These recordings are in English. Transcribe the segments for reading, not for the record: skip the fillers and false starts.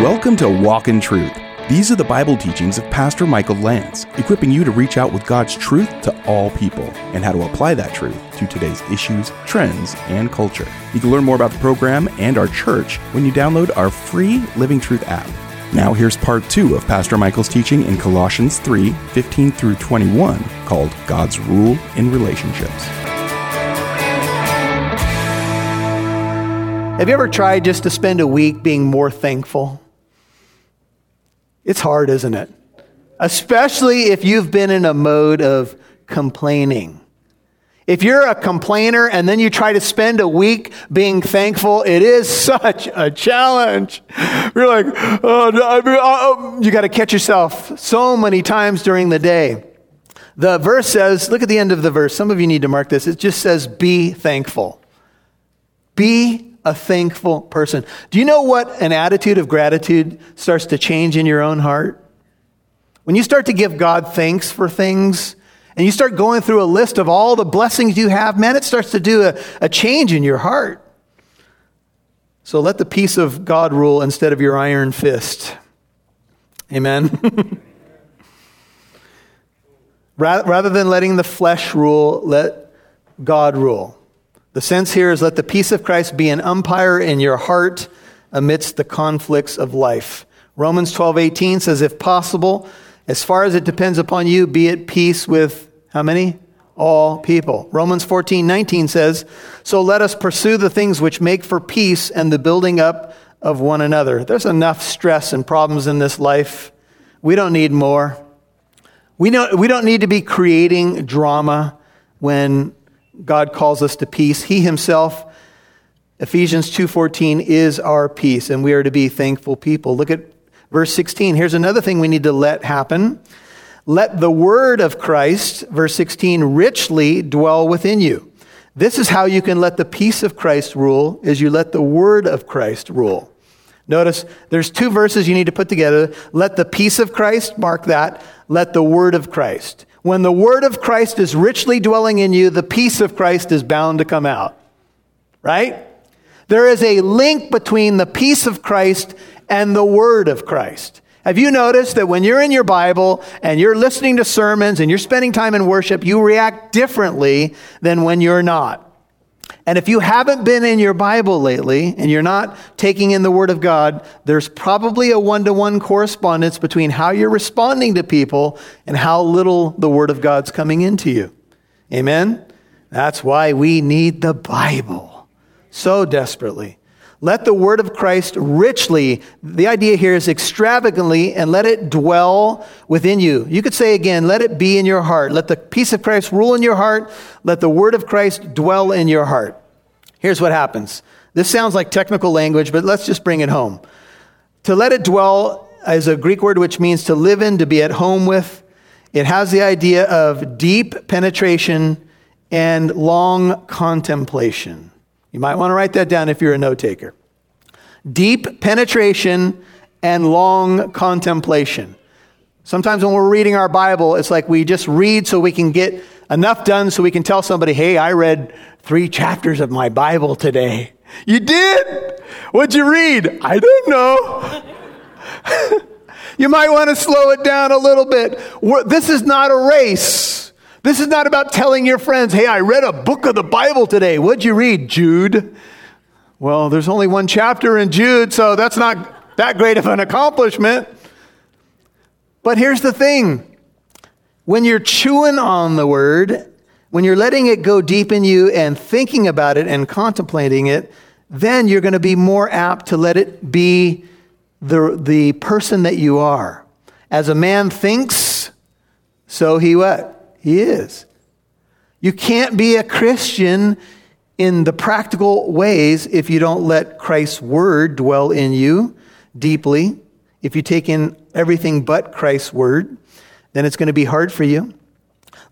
Welcome to Walk in Truth. These are the Bible teachings of Pastor Michael Lance, equipping you to reach out with God's truth to all people and how to apply that truth to today's issues, trends, and culture. You can learn more about the program and our church when you download our free Living Truth app. Now here's part 2 of Pastor Michael's teaching in Colossians 3, 15 through 21, called God's Rule in Relationships. Have you ever tried just to spend a week being more thankful? It's hard, isn't it? Especially if you've been in a mode of complaining. If you're a complainer and then you try to spend a week being thankful, it is such a challenge. You're like, oh, you got to catch yourself so many times during the day. The verse says, look at the end of the verse. Some of you need to mark this. It just says, be thankful. Be a thankful person. Do you know what an attitude of gratitude starts to change in your own heart? When you start to give God thanks for things and you start going through a list of all the blessings you have, man, it starts to do a change in your heart. So let the peace of God rule instead of your iron fist. Amen. Rather than letting the flesh rule, let God rule. The sense here is let the peace of Christ be an umpire in your heart amidst the conflicts of life. Romans 12:18 says, if possible, as far as it depends upon you, be at peace with how many? All people. Romans 14:19 says, so let us pursue the things which make for peace and the building up of one another. There's enough stress and problems in this life. We don't need more. We don't need to be creating drama when God calls us to peace. He himself, Ephesians 2:14, is our peace, and we are to be thankful people. Look at verse 16. Here's another thing we need to let happen. Let the word of Christ, verse 16, richly dwell within you. This is how you can let the peace of Christ rule, is you let the word of Christ rule. Notice there's two verses you need to put together. Let the peace of Christ, mark that. Let the word of Christ. When the word of Christ is richly dwelling in you, the peace of Christ is bound to come out, right? There is a link between the peace of Christ and the word of Christ. Have you noticed that when you're in your Bible and you're listening to sermons and you're spending time in worship, you react differently than when you're not? And if you haven't been in your Bible lately and you're not taking in the word of God, there's probably a one-to-one correspondence between how you're responding to people and how little the word of God's coming into you. Amen? That's why we need the Bible so desperately. Let the word of Christ richly, the idea here is extravagantly, and let it dwell within you. You could say again, let it be in your heart. Let the peace of Christ rule in your heart. Let the word of Christ dwell in your heart. Here's what happens. This sounds like technical language, but let's just bring it home. To let it dwell is a Greek word which means to live in, to be at home with. It has the idea of deep penetration and long contemplation. You might want to write that down if you're a note taker. Deep penetration and long contemplation. Sometimes when we're reading our Bible, it's like we just read so we can get enough done so we can tell somebody, hey, I read 3 chapters of my Bible today. You did? What'd you read? I don't know. You might want to slow it down a little bit. This is not a race. This is not about telling your friends, hey, I read a book of the Bible today. What'd you read, Jude? Well, there's only 1 chapter in Jude, so that's not that great of an accomplishment. But here's the thing. When you're chewing on the word, when you're letting it go deep in you and thinking about it and contemplating it, then you're going to be more apt to let it be the person that you are. As a man thinks, so he what? He is. You can't be a Christian in the practical ways if you don't let Christ's word dwell in you deeply. If you take in everything but Christ's word, then it's going to be hard for you.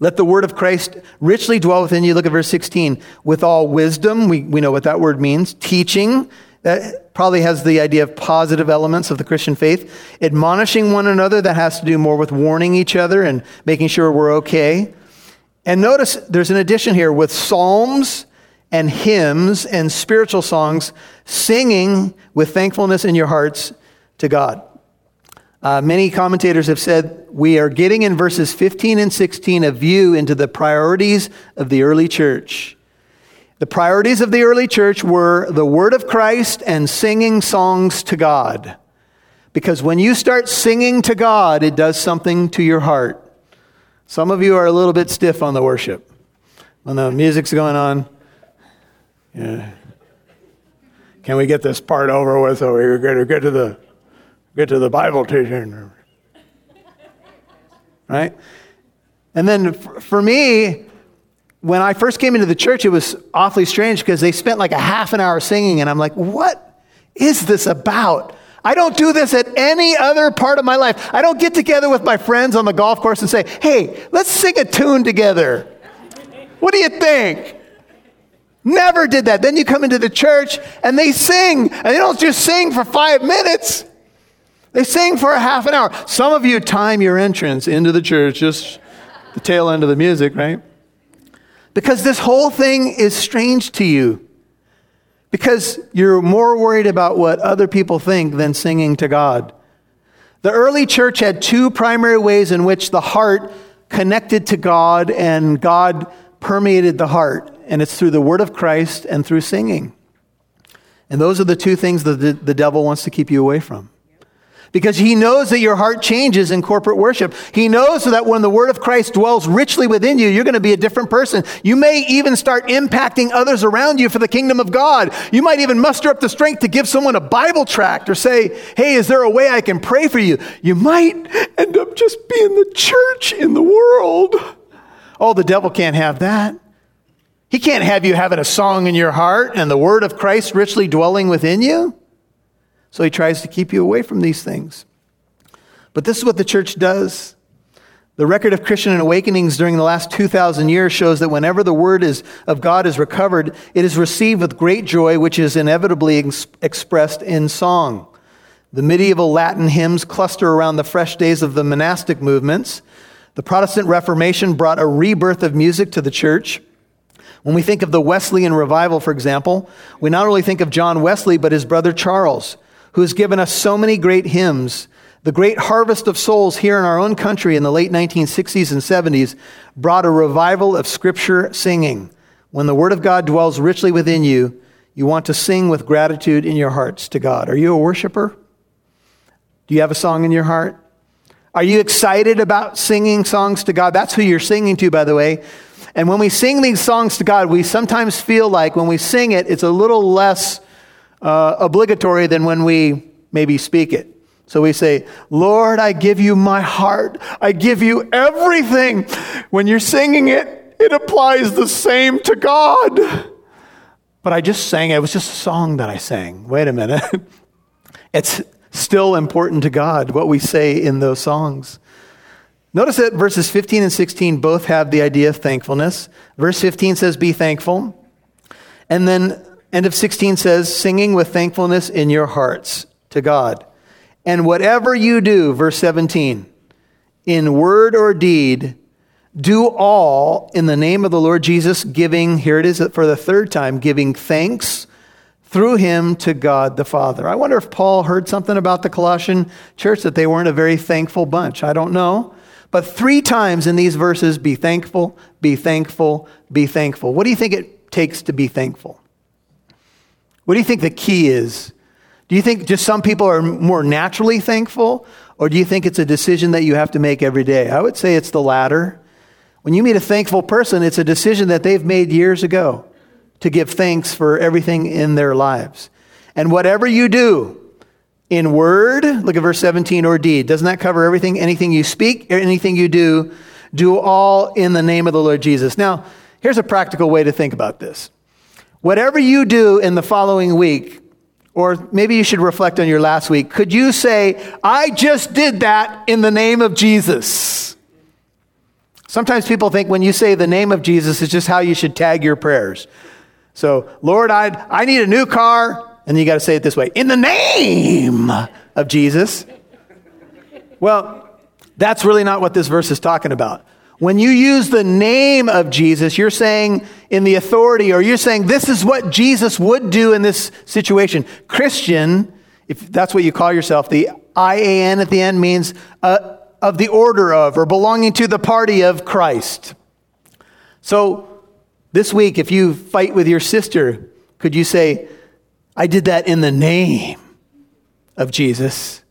Let the word of Christ richly dwell within you. Look at verse 16. With all wisdom, we know what that word means. Teaching, that probably has the idea of positive elements of the Christian faith. Admonishing one another, that has to do more with warning each other and making sure we're okay. And notice there's an addition here with psalms and hymns and spiritual songs, singing with thankfulness in your hearts to God. Many commentators have said we are getting in verses 15 and 16 a view into the priorities of the early church. The priorities of the early church were the word of Christ and singing songs to God. Because when you start singing to God, it does something to your heart. Some of you are a little bit stiff on the worship. When the music's going on, yeah. Can we get this part over with so we're going to get to the Bible teaching? Right? And then for me, when I first came into the church, it was awfully strange because they spent like a half an hour singing, and I'm like, what is this about? I don't do this at any other part of my life. I don't get together with my friends on the golf course and say, hey, let's sing a tune together. What do you think? Never did that. Then you come into the church and they sing, and they don't just sing for 5 minutes. They sing for a half an hour. Some of you time your entrance into the church, just the tail end of the music, right? Because this whole thing is strange to you. Because you're more worried about what other people think than singing to God. The early church had two primary ways in which the heart connected to God and God permeated the heart. And it's through the word of Christ and through singing. And those are the two things that the devil wants to keep you away from. Because he knows that your heart changes in corporate worship. He knows that when the word of Christ dwells richly within you, you're going to be a different person. You may even start impacting others around you for the kingdom of God. You might even muster up the strength to give someone a Bible tract or say, hey, is there a way I can pray for you? You might end up just being the church in the world. Oh, the devil can't have that. He can't have you having a song in your heart and the word of Christ richly dwelling within you. So he tries to keep you away from these things. But this is what the church does. The record of Christian awakenings during the last 2,000 years shows that whenever the word of God is recovered, it is received with great joy, which is inevitably expressed in song. The medieval Latin hymns cluster around the fresh days of the monastic movements. The Protestant Reformation brought a rebirth of music to the church. When we think of the Wesleyan revival, for example, we not only think of John Wesley, but his brother Charles, who has given us so many great hymns. The great harvest of souls here in our own country in the late 1960s and 70s brought a revival of scripture singing. When the word of God dwells richly within you, you want to sing with gratitude in your hearts to God. Are you a worshiper? Do you have a song in your heart? Are you excited about singing songs to God? That's who you're singing to, by the way. And when we sing these songs to God, we sometimes feel like when we sing it, it's a little less obligatory than when we maybe speak it. So we say, Lord, I give you my heart. I give you everything. When you're singing it, it applies the same to God. But I just sang, it was just a song that I sang. Wait a minute. It's still important to God, what we say in those songs. Notice that verses 15 and 16 both have the idea of thankfulness. Verse 15 says, be thankful. And then end of 16 says, singing with thankfulness in your hearts to God. And whatever you do, verse 17, in word or deed, do all in the name of the Lord Jesus, giving, here it is for the third time, giving thanks through him to God the Father. I wonder if Paul heard something about the Colossian church, that they weren't a very thankful bunch. I don't know. But three times in these verses, be thankful, be thankful, be thankful. What do you think it takes to be thankful? What do you think the key is? Do you think just some people are more naturally thankful, or do you think it's a decision that you have to make every day? I would say it's the latter. When you meet a thankful person, it's a decision that they've made years ago to give thanks for everything in their lives. And whatever you do in word, look at verse 17, or deed. Doesn't that cover everything? Anything you speak, or anything you do, do all in the name of the Lord Jesus. Now, here's a practical way to think about this. Whatever you do in the following week, or maybe you should reflect on your last week, could you say, I just did that in the name of Jesus? Sometimes people think when you say the name of Jesus, it's just how you should tag your prayers. So, Lord, I need a new car, and you got to say it this way, in the name of Jesus. Well, that's really not what this verse is talking about. When you use the name of Jesus, you're saying in the authority, or you're saying this is what Jesus would do in this situation. Christian if that's what you call yourself, the IAN at the end means of the order of, or belonging to the party of Christ. So this week, if you fight with your sister, could you say, I did that in the name of Jesus?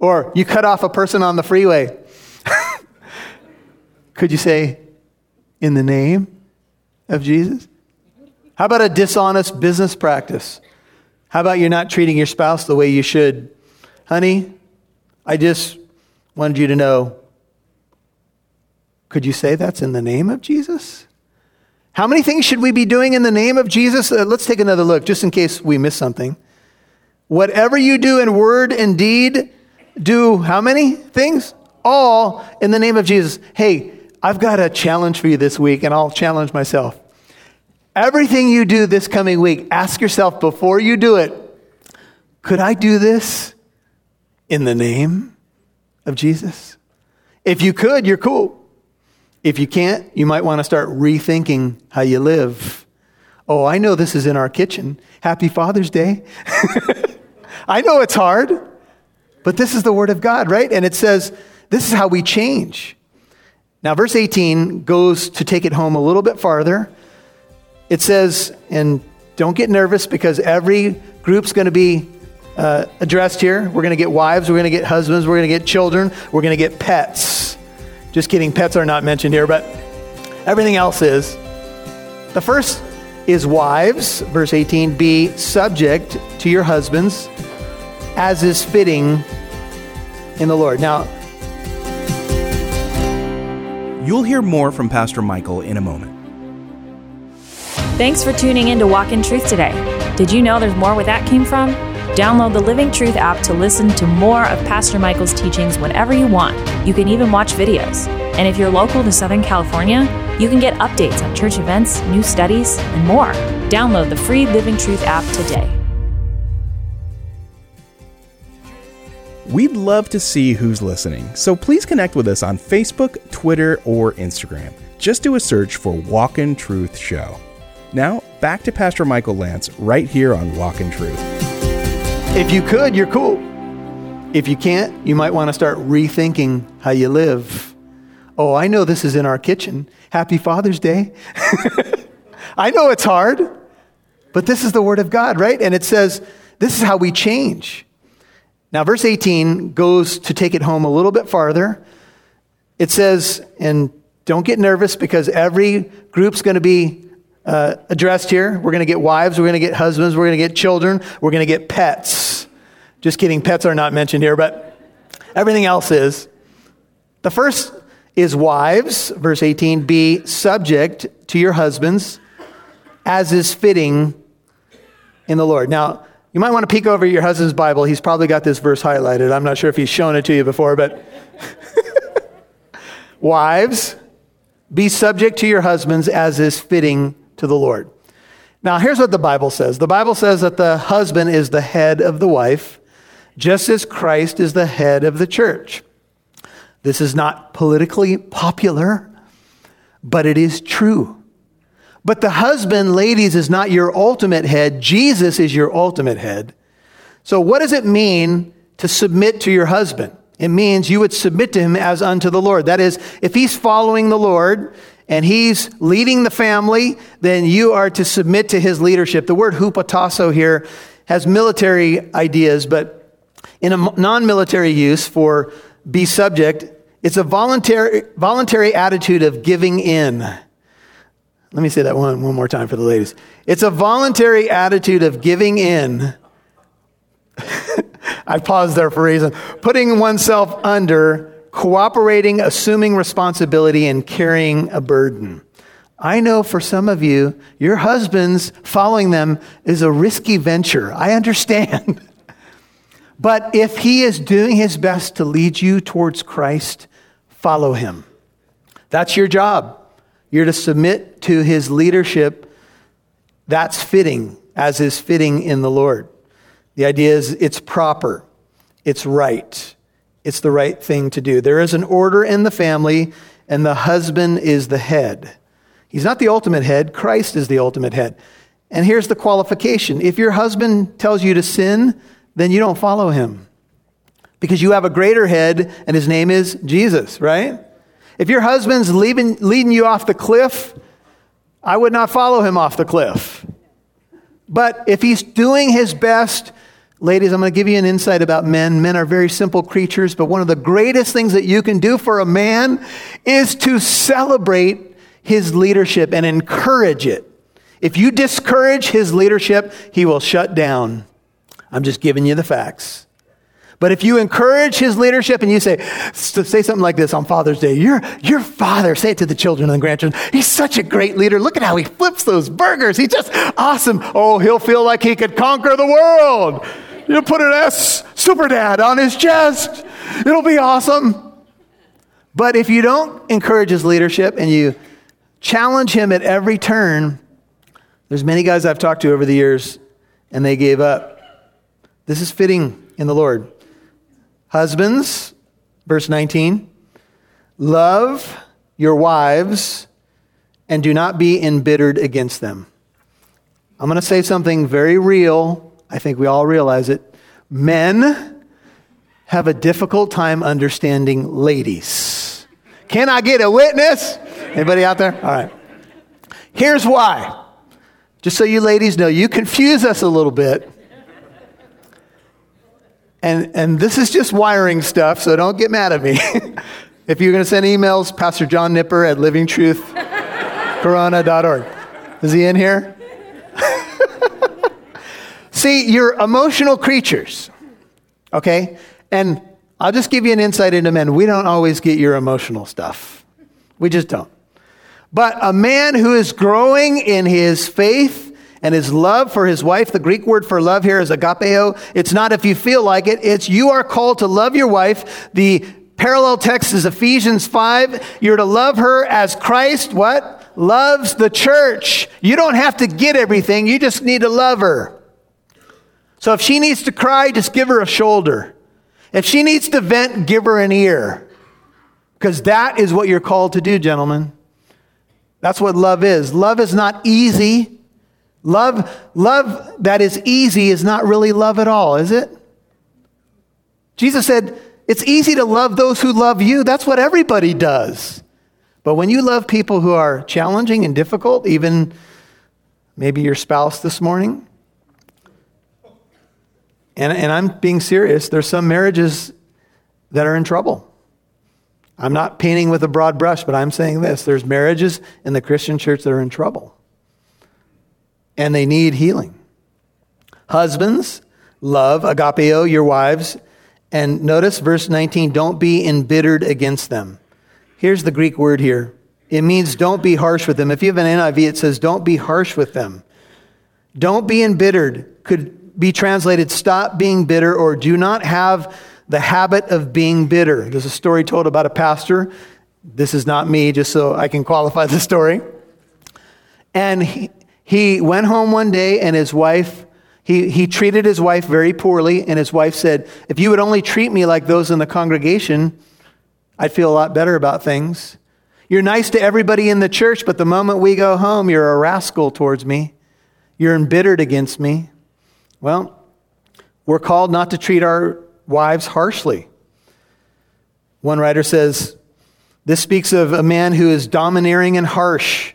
Or you cut off a person on the freeway. Could you say, in the name of Jesus? How about a dishonest business practice? How about you're not treating your spouse the way you should? Honey, I just wanted you to know. Could you say that's in the name of Jesus? How many things should we be doing in the name of Jesus? Let's take another look, just in case we miss something. Whatever you do in word and deed, do how many things? All in the name of Jesus. Hey, I've got a challenge for you this week, and I'll challenge myself. Everything you do this coming week, ask yourself before you do it, could I do this in the name of Jesus? If you could, you're cool. If you can't, you might want to start rethinking how you live. Oh, I know this is in our kitchen. Happy Father's Day. I know it's hard, but this is the Word of God, right? And it says, this is how we change. Now, verse 18 goes to take it home a little bit farther. It says, and don't get nervous because every group's going to be addressed here. We're going to get wives, we're going to get husbands, we're going to get children, we're going to get pets. Just kidding, pets are not mentioned here, but everything else is. The first is wives, verse 18, be subject to your husbands as is fitting in the Lord. Now, you'll hear more from Pastor Michael in a moment. Thanks for tuning in to Walk in Truth today. Did you know there's more where that came from? Download the Living Truth app to listen to more of Pastor Michael's teachings whenever you want. You can even watch videos. And if you're local to Southern California, you can get updates on church events, new studies, and more. Download the free Living Truth app today. We'd love to see who's listening, so please connect with us on Facebook, Twitter, or Instagram. Just do a search for Walk in Truth Show. Now, back to Pastor Michael Lance right here on Walk in Truth. If you could, you're cool. If you can't, you might want to start rethinking how you live. Oh, I know this is in our kitchen. Happy Father's Day. I know it's hard, but this is the Word of God, right? And it says, this is how we change. Now, verse 18 goes to take it home a little bit farther. It says, and don't get nervous because every group's going to be addressed here. We're going to get wives, we're going to get husbands, we're going to get children, we're going to get pets. Just kidding, pets are not mentioned here, but everything else is. The first is wives, verse 18, be subject to your husbands as is fitting in the Lord. Now, you might want to peek over your husband's Bible. He's probably got this verse highlighted. I'm not sure if he's shown it to you before, but wives, be subject to your husbands as is fitting to the Lord. Now, here's what the Bible says. The Bible says that the husband is the head of the wife, just as Christ is the head of the church. This is not politically popular, but it is true. But the husband, ladies, is not your ultimate head. Jesus is your ultimate head. So what does it mean to submit to your husband? It means you would submit to him as unto the Lord. That is, if he's following the Lord, and he's leading the family, then you are to submit to his leadership. The word hupotasso here has military ideas, but in a non-military use for be subject, it's a voluntary attitude of giving in. Let me say that one more time for the ladies. It's a voluntary attitude of giving in. I paused there for a reason. Putting oneself under, cooperating, assuming responsibility, and carrying a burden. I know for some of you, your husbands, following them is a risky venture. I understand. But if he is doing his best to lead you towards Christ, follow him. That's your job. You're to submit to his leadership. That's fitting, as is fitting in the Lord. The idea is it's proper. It's right. It's the right thing to do. There is an order in the family, and the husband is the head. He's not the ultimate head. Christ is the ultimate head. And here's the qualification. If your husband tells you to sin, then you don't follow him, because you have a greater head, and his name is Jesus, right? If your husband's leading you off the cliff, I would not follow him off the cliff. But if he's doing his best, ladies, I'm going to give you an insight about men. Men are very simple creatures, but one of the greatest things that you can do for a man is to celebrate his leadership and encourage it. If you discourage his leadership, he will shut down. I'm just giving you the facts. But if you encourage his leadership and you say something like this on Father's Day, your father, say it to the children and the grandchildren, he's such a great leader. Look at how he flips those burgers. He's just awesome. Oh, he'll feel like he could conquer the world. You'll put an S, Super Dad, on his chest. It'll be awesome. But if you don't encourage his leadership and you challenge him at every turn, there's many guys I've talked to over the years, and they gave up. This is fitting in the Lord. Husbands, verse 19, love your wives and do not be embittered against them. I'm going to say something very real. I think we all realize it. Men have a difficult time understanding ladies. Can I get a witness? Anybody out there? All right. Here's why. Just so you ladies know, you confuse us a little bit. And this is just wiring stuff, so don't get mad at me. If you're going to send emails, Pastor John Nipper at livingtruthcorona.org. Is he in here? See, you're emotional creatures, okay? And I'll just give you an insight into men. We don't always get your emotional stuff. We just don't. But a man who is growing in his faith and his love for his wife, the Greek word for love here is agapeo. It's not if you feel like it. It's you are called to love your wife. The parallel text is Ephesians 5. You're to love her as Christ, what? Loves the church. You don't have to get everything. You just need to love her. So if she needs to cry, just give her a shoulder. If she needs to vent, give her an ear. Because that is what you're called to do, gentlemen. That's what love is. Love is not easy. Love that is easy is not really love at all, is it? Jesus said, it's easy to love those who love you. That's what everybody does. But when you love people who are challenging and difficult, even maybe your spouse this morning, and I'm being serious, there's some marriages that are in trouble. I'm not painting with a broad brush, but I'm saying this. There's marriages in the Christian church that are in trouble. And they need healing. Husbands, love, agapeo, your wives. And notice verse 19, don't be embittered against them. Here's the Greek word here. It means don't be harsh with them. If you have an NIV, it says don't be harsh with them. Don't be embittered could be translated stop being bitter or do not have the habit of being bitter. There's a story told about a pastor. This is not me, just so I can qualify the story. And He went home one day and his wife, he treated his wife very poorly. And his wife said, if you would only treat me like those in the congregation, I'd feel a lot better about things. You're nice to everybody in the church, but the moment we go home, you're a rascal towards me. You're embittered against me. Well, we're called not to treat our wives harshly. One writer says, this speaks of a man who is domineering and harsh.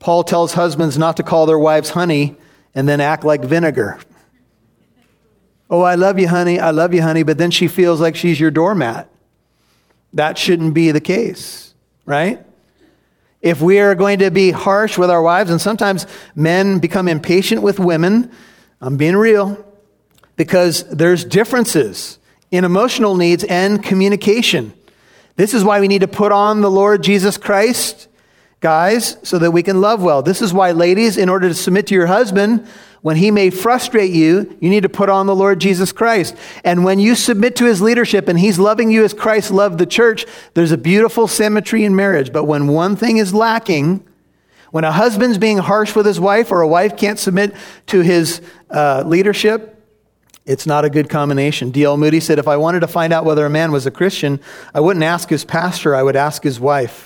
Paul tells husbands not to call their wives honey and then act like vinegar. Oh, I love you, honey, but then she feels like she's your doormat. That shouldn't be the case, right? If we are going to be harsh with our wives, and sometimes men become impatient with women, I'm being real, because there's differences in emotional needs and communication. This is why we need to put on the Lord Jesus Christ, guys, so that we can love well. This is why, ladies, in order to submit to your husband, when he may frustrate you, you need to put on the Lord Jesus Christ. And when you submit to his leadership and he's loving you as Christ loved the church, there's a beautiful symmetry in marriage. But when one thing is lacking, when a husband's being harsh with his wife or a wife can't submit to his leadership, it's not a good combination. D.L. Moody said, if I wanted to find out whether a man was a Christian, I wouldn't ask his pastor, I would ask his wife.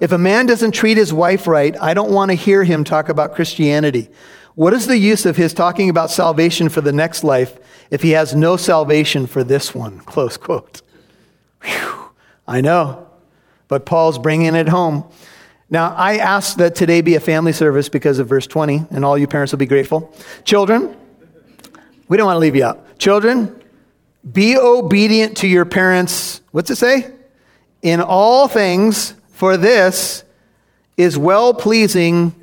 If a man doesn't treat his wife right, I don't want to hear him talk about Christianity. What is the use of his talking about salvation for the next life if he has no salvation for this one? Close quote. Whew, I know, but Paul's bringing it home. Now, I ask that today be a family service because of verse 20, and all you parents will be grateful. Children, we don't want to leave you out. Children, be obedient to your parents. What's it say? In all things, for this is well-pleasing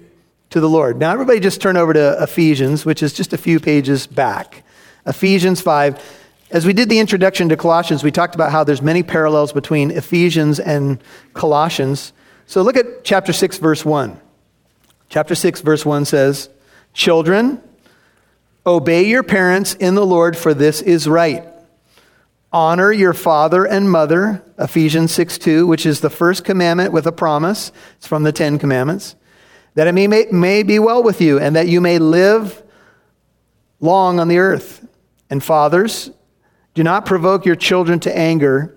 to the Lord. Now, everybody just turn over to Ephesians, which is just a few pages back. Ephesians 5. As we did the introduction to Colossians, we talked about how there's many parallels between Ephesians and Colossians. So look at chapter 6, verse 1. Chapter 6, verse 1 says, "Children, obey your parents in the Lord, for this is right. Honor your father and mother," Ephesians 6:2, which is the first commandment with a promise. It's from the Ten Commandments. "That it may be well with you, and that you may live long on the earth. And fathers, do not provoke your children to anger,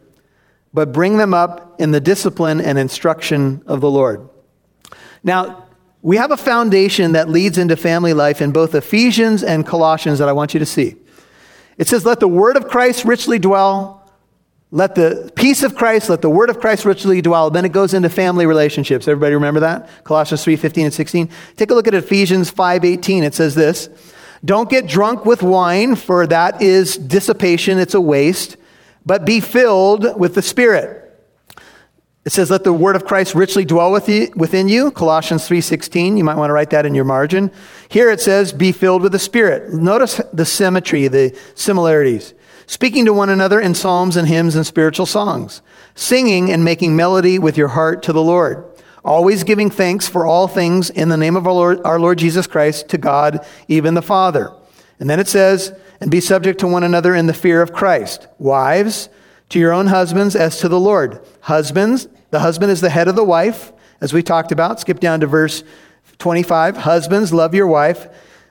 but bring them up in the discipline and instruction of the Lord." Now, we have a foundation that leads into family life in both Ephesians and Colossians that I want you to see. It says, "Let the word of Christ richly dwell. Let the peace of Christ, let the word of Christ richly dwell." Then it goes into family relationships. Everybody remember that? Colossians 3:15 and 16. Take a look at Ephesians 5:18. It says this, "Don't get drunk with wine, for that is dissipation. It's a waste. But be filled with the Spirit." It says, "Let the word of Christ richly dwell within you." Colossians 3:16. You might want to write that in your margin. Here it says, "Be filled with the Spirit." Notice the symmetry, the similarities. "Speaking to one another in psalms and hymns and spiritual songs, singing and making melody with your heart to the Lord, always giving thanks for all things in the name of our Lord Jesus Christ to God, even the Father." And then it says, "And be subject to one another in the fear of Christ. Wives, to your own husbands as to the Lord." Husbands, the husband is the head of the wife, as we talked about. Skip down to verse 25. "Husbands, love your wife.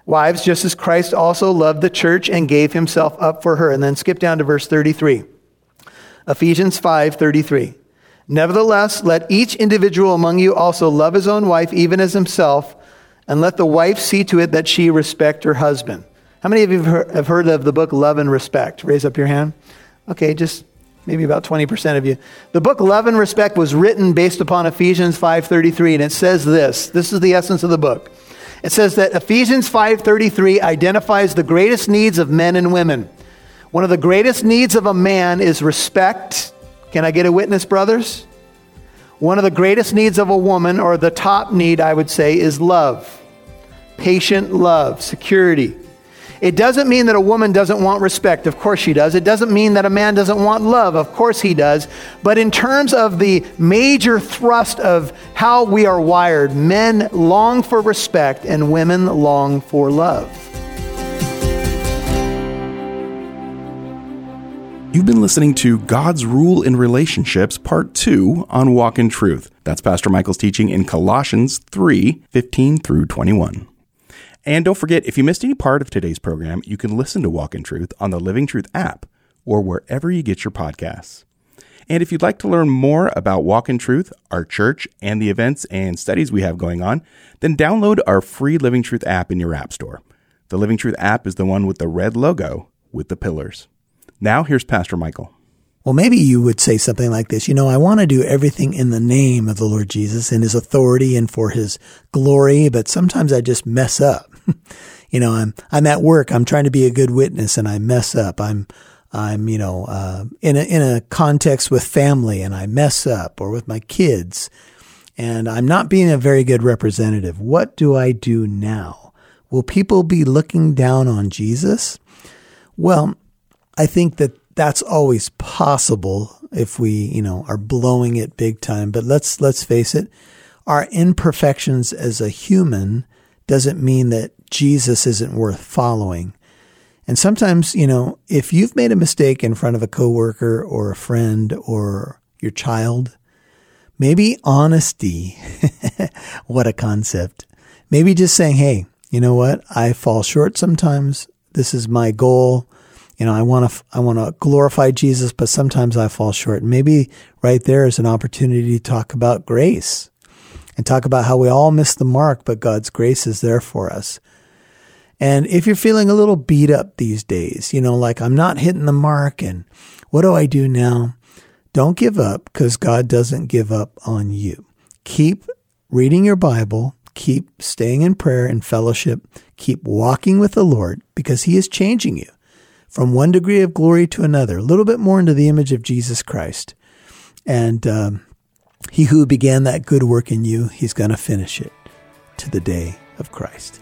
Wives, just as Christ also loved the church and gave himself up for her." And then skip down to verse 33. Ephesians 5:33. "Nevertheless, let each individual among you also love his own wife, even as himself, and let the wife see to it that she respect her husband." How many of you have heard of the book Love and Respect? Raise up your hand. Okay, just maybe about 20% of you. The book Love and Respect was written based upon Ephesians 5:33, and it says this. This is the essence of the book. It says that Ephesians 5:33 identifies the greatest needs of men and women. One of the greatest needs of a man is respect. Can I get a witness, brothers? One of the greatest needs of a woman, or the top need, I would say, is love. Patient love, security. It doesn't mean that a woman doesn't want respect. Of course she does. It doesn't mean that a man doesn't want love. Of course he does. But in terms of the major thrust of how we are wired, men long for respect and women long for love. You've been listening to God's Rule in Relationships, Part 2 on Walk in Truth. That's Pastor Michael's teaching in Colossians 3:15 through 21. And don't forget, if you missed any part of today's program, you can listen to Walk in Truth on the Living Truth app or wherever you get your podcasts. And if you'd like to learn more about Walk in Truth, our church, and the events and studies we have going on, then download our free Living Truth app in your app store. The Living Truth app is the one with the red logo with the pillars. Now here's Pastor Michael. Well, maybe you would say something like this. You know, I want to do everything in the name of the Lord Jesus and his authority and for his glory, but sometimes I just mess up. You know, I'm at work. I'm trying to be a good witness and I mess up. I'm in a context with family and I mess up, or with my kids, and I'm not being a very good representative. What do I do now? Will people be looking down on Jesus? Well, I think that's always possible if we, are blowing it big time. But let's face it, our imperfections as a human doesn't mean that Jesus isn't worth following. And sometimes, if you've made a mistake in front of a coworker or a friend or your child, maybe honesty, what a concept. Maybe just saying, hey, you know what? I fall short sometimes. This is my goal. I want to glorify Jesus, but sometimes I fall short. Maybe right there is an opportunity to talk about grace and talk about how we all miss the mark, but God's grace is there for us. And if you're feeling a little beat up these days, you know, like I'm not hitting the mark and what do I do now? Don't give up, because God doesn't give up on you. Keep reading your Bible. Keep staying in prayer and fellowship. Keep walking with the Lord, because he is changing you from one degree of glory to another, a little bit more into the image of Jesus Christ. And he who began that good work in you, he's going to finish it to the day of Christ.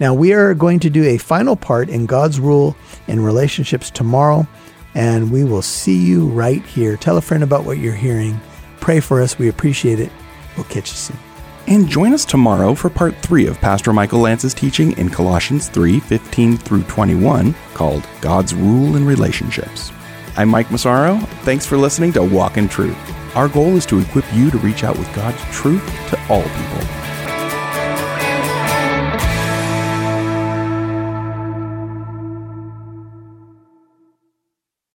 Now, we are going to do a final part in God's rule in relationships tomorrow, and we will see you right here. Tell a friend about what you're hearing. Pray for us. We appreciate it. We'll catch you soon. And join us tomorrow for part 3 of Pastor Michael Lance's teaching in Colossians 3:15 through 21, called God's Rule in Relationships. I'm Mike Massaro. Thanks for listening to Walk in Truth. Our goal is to equip you to reach out with God's truth to all people.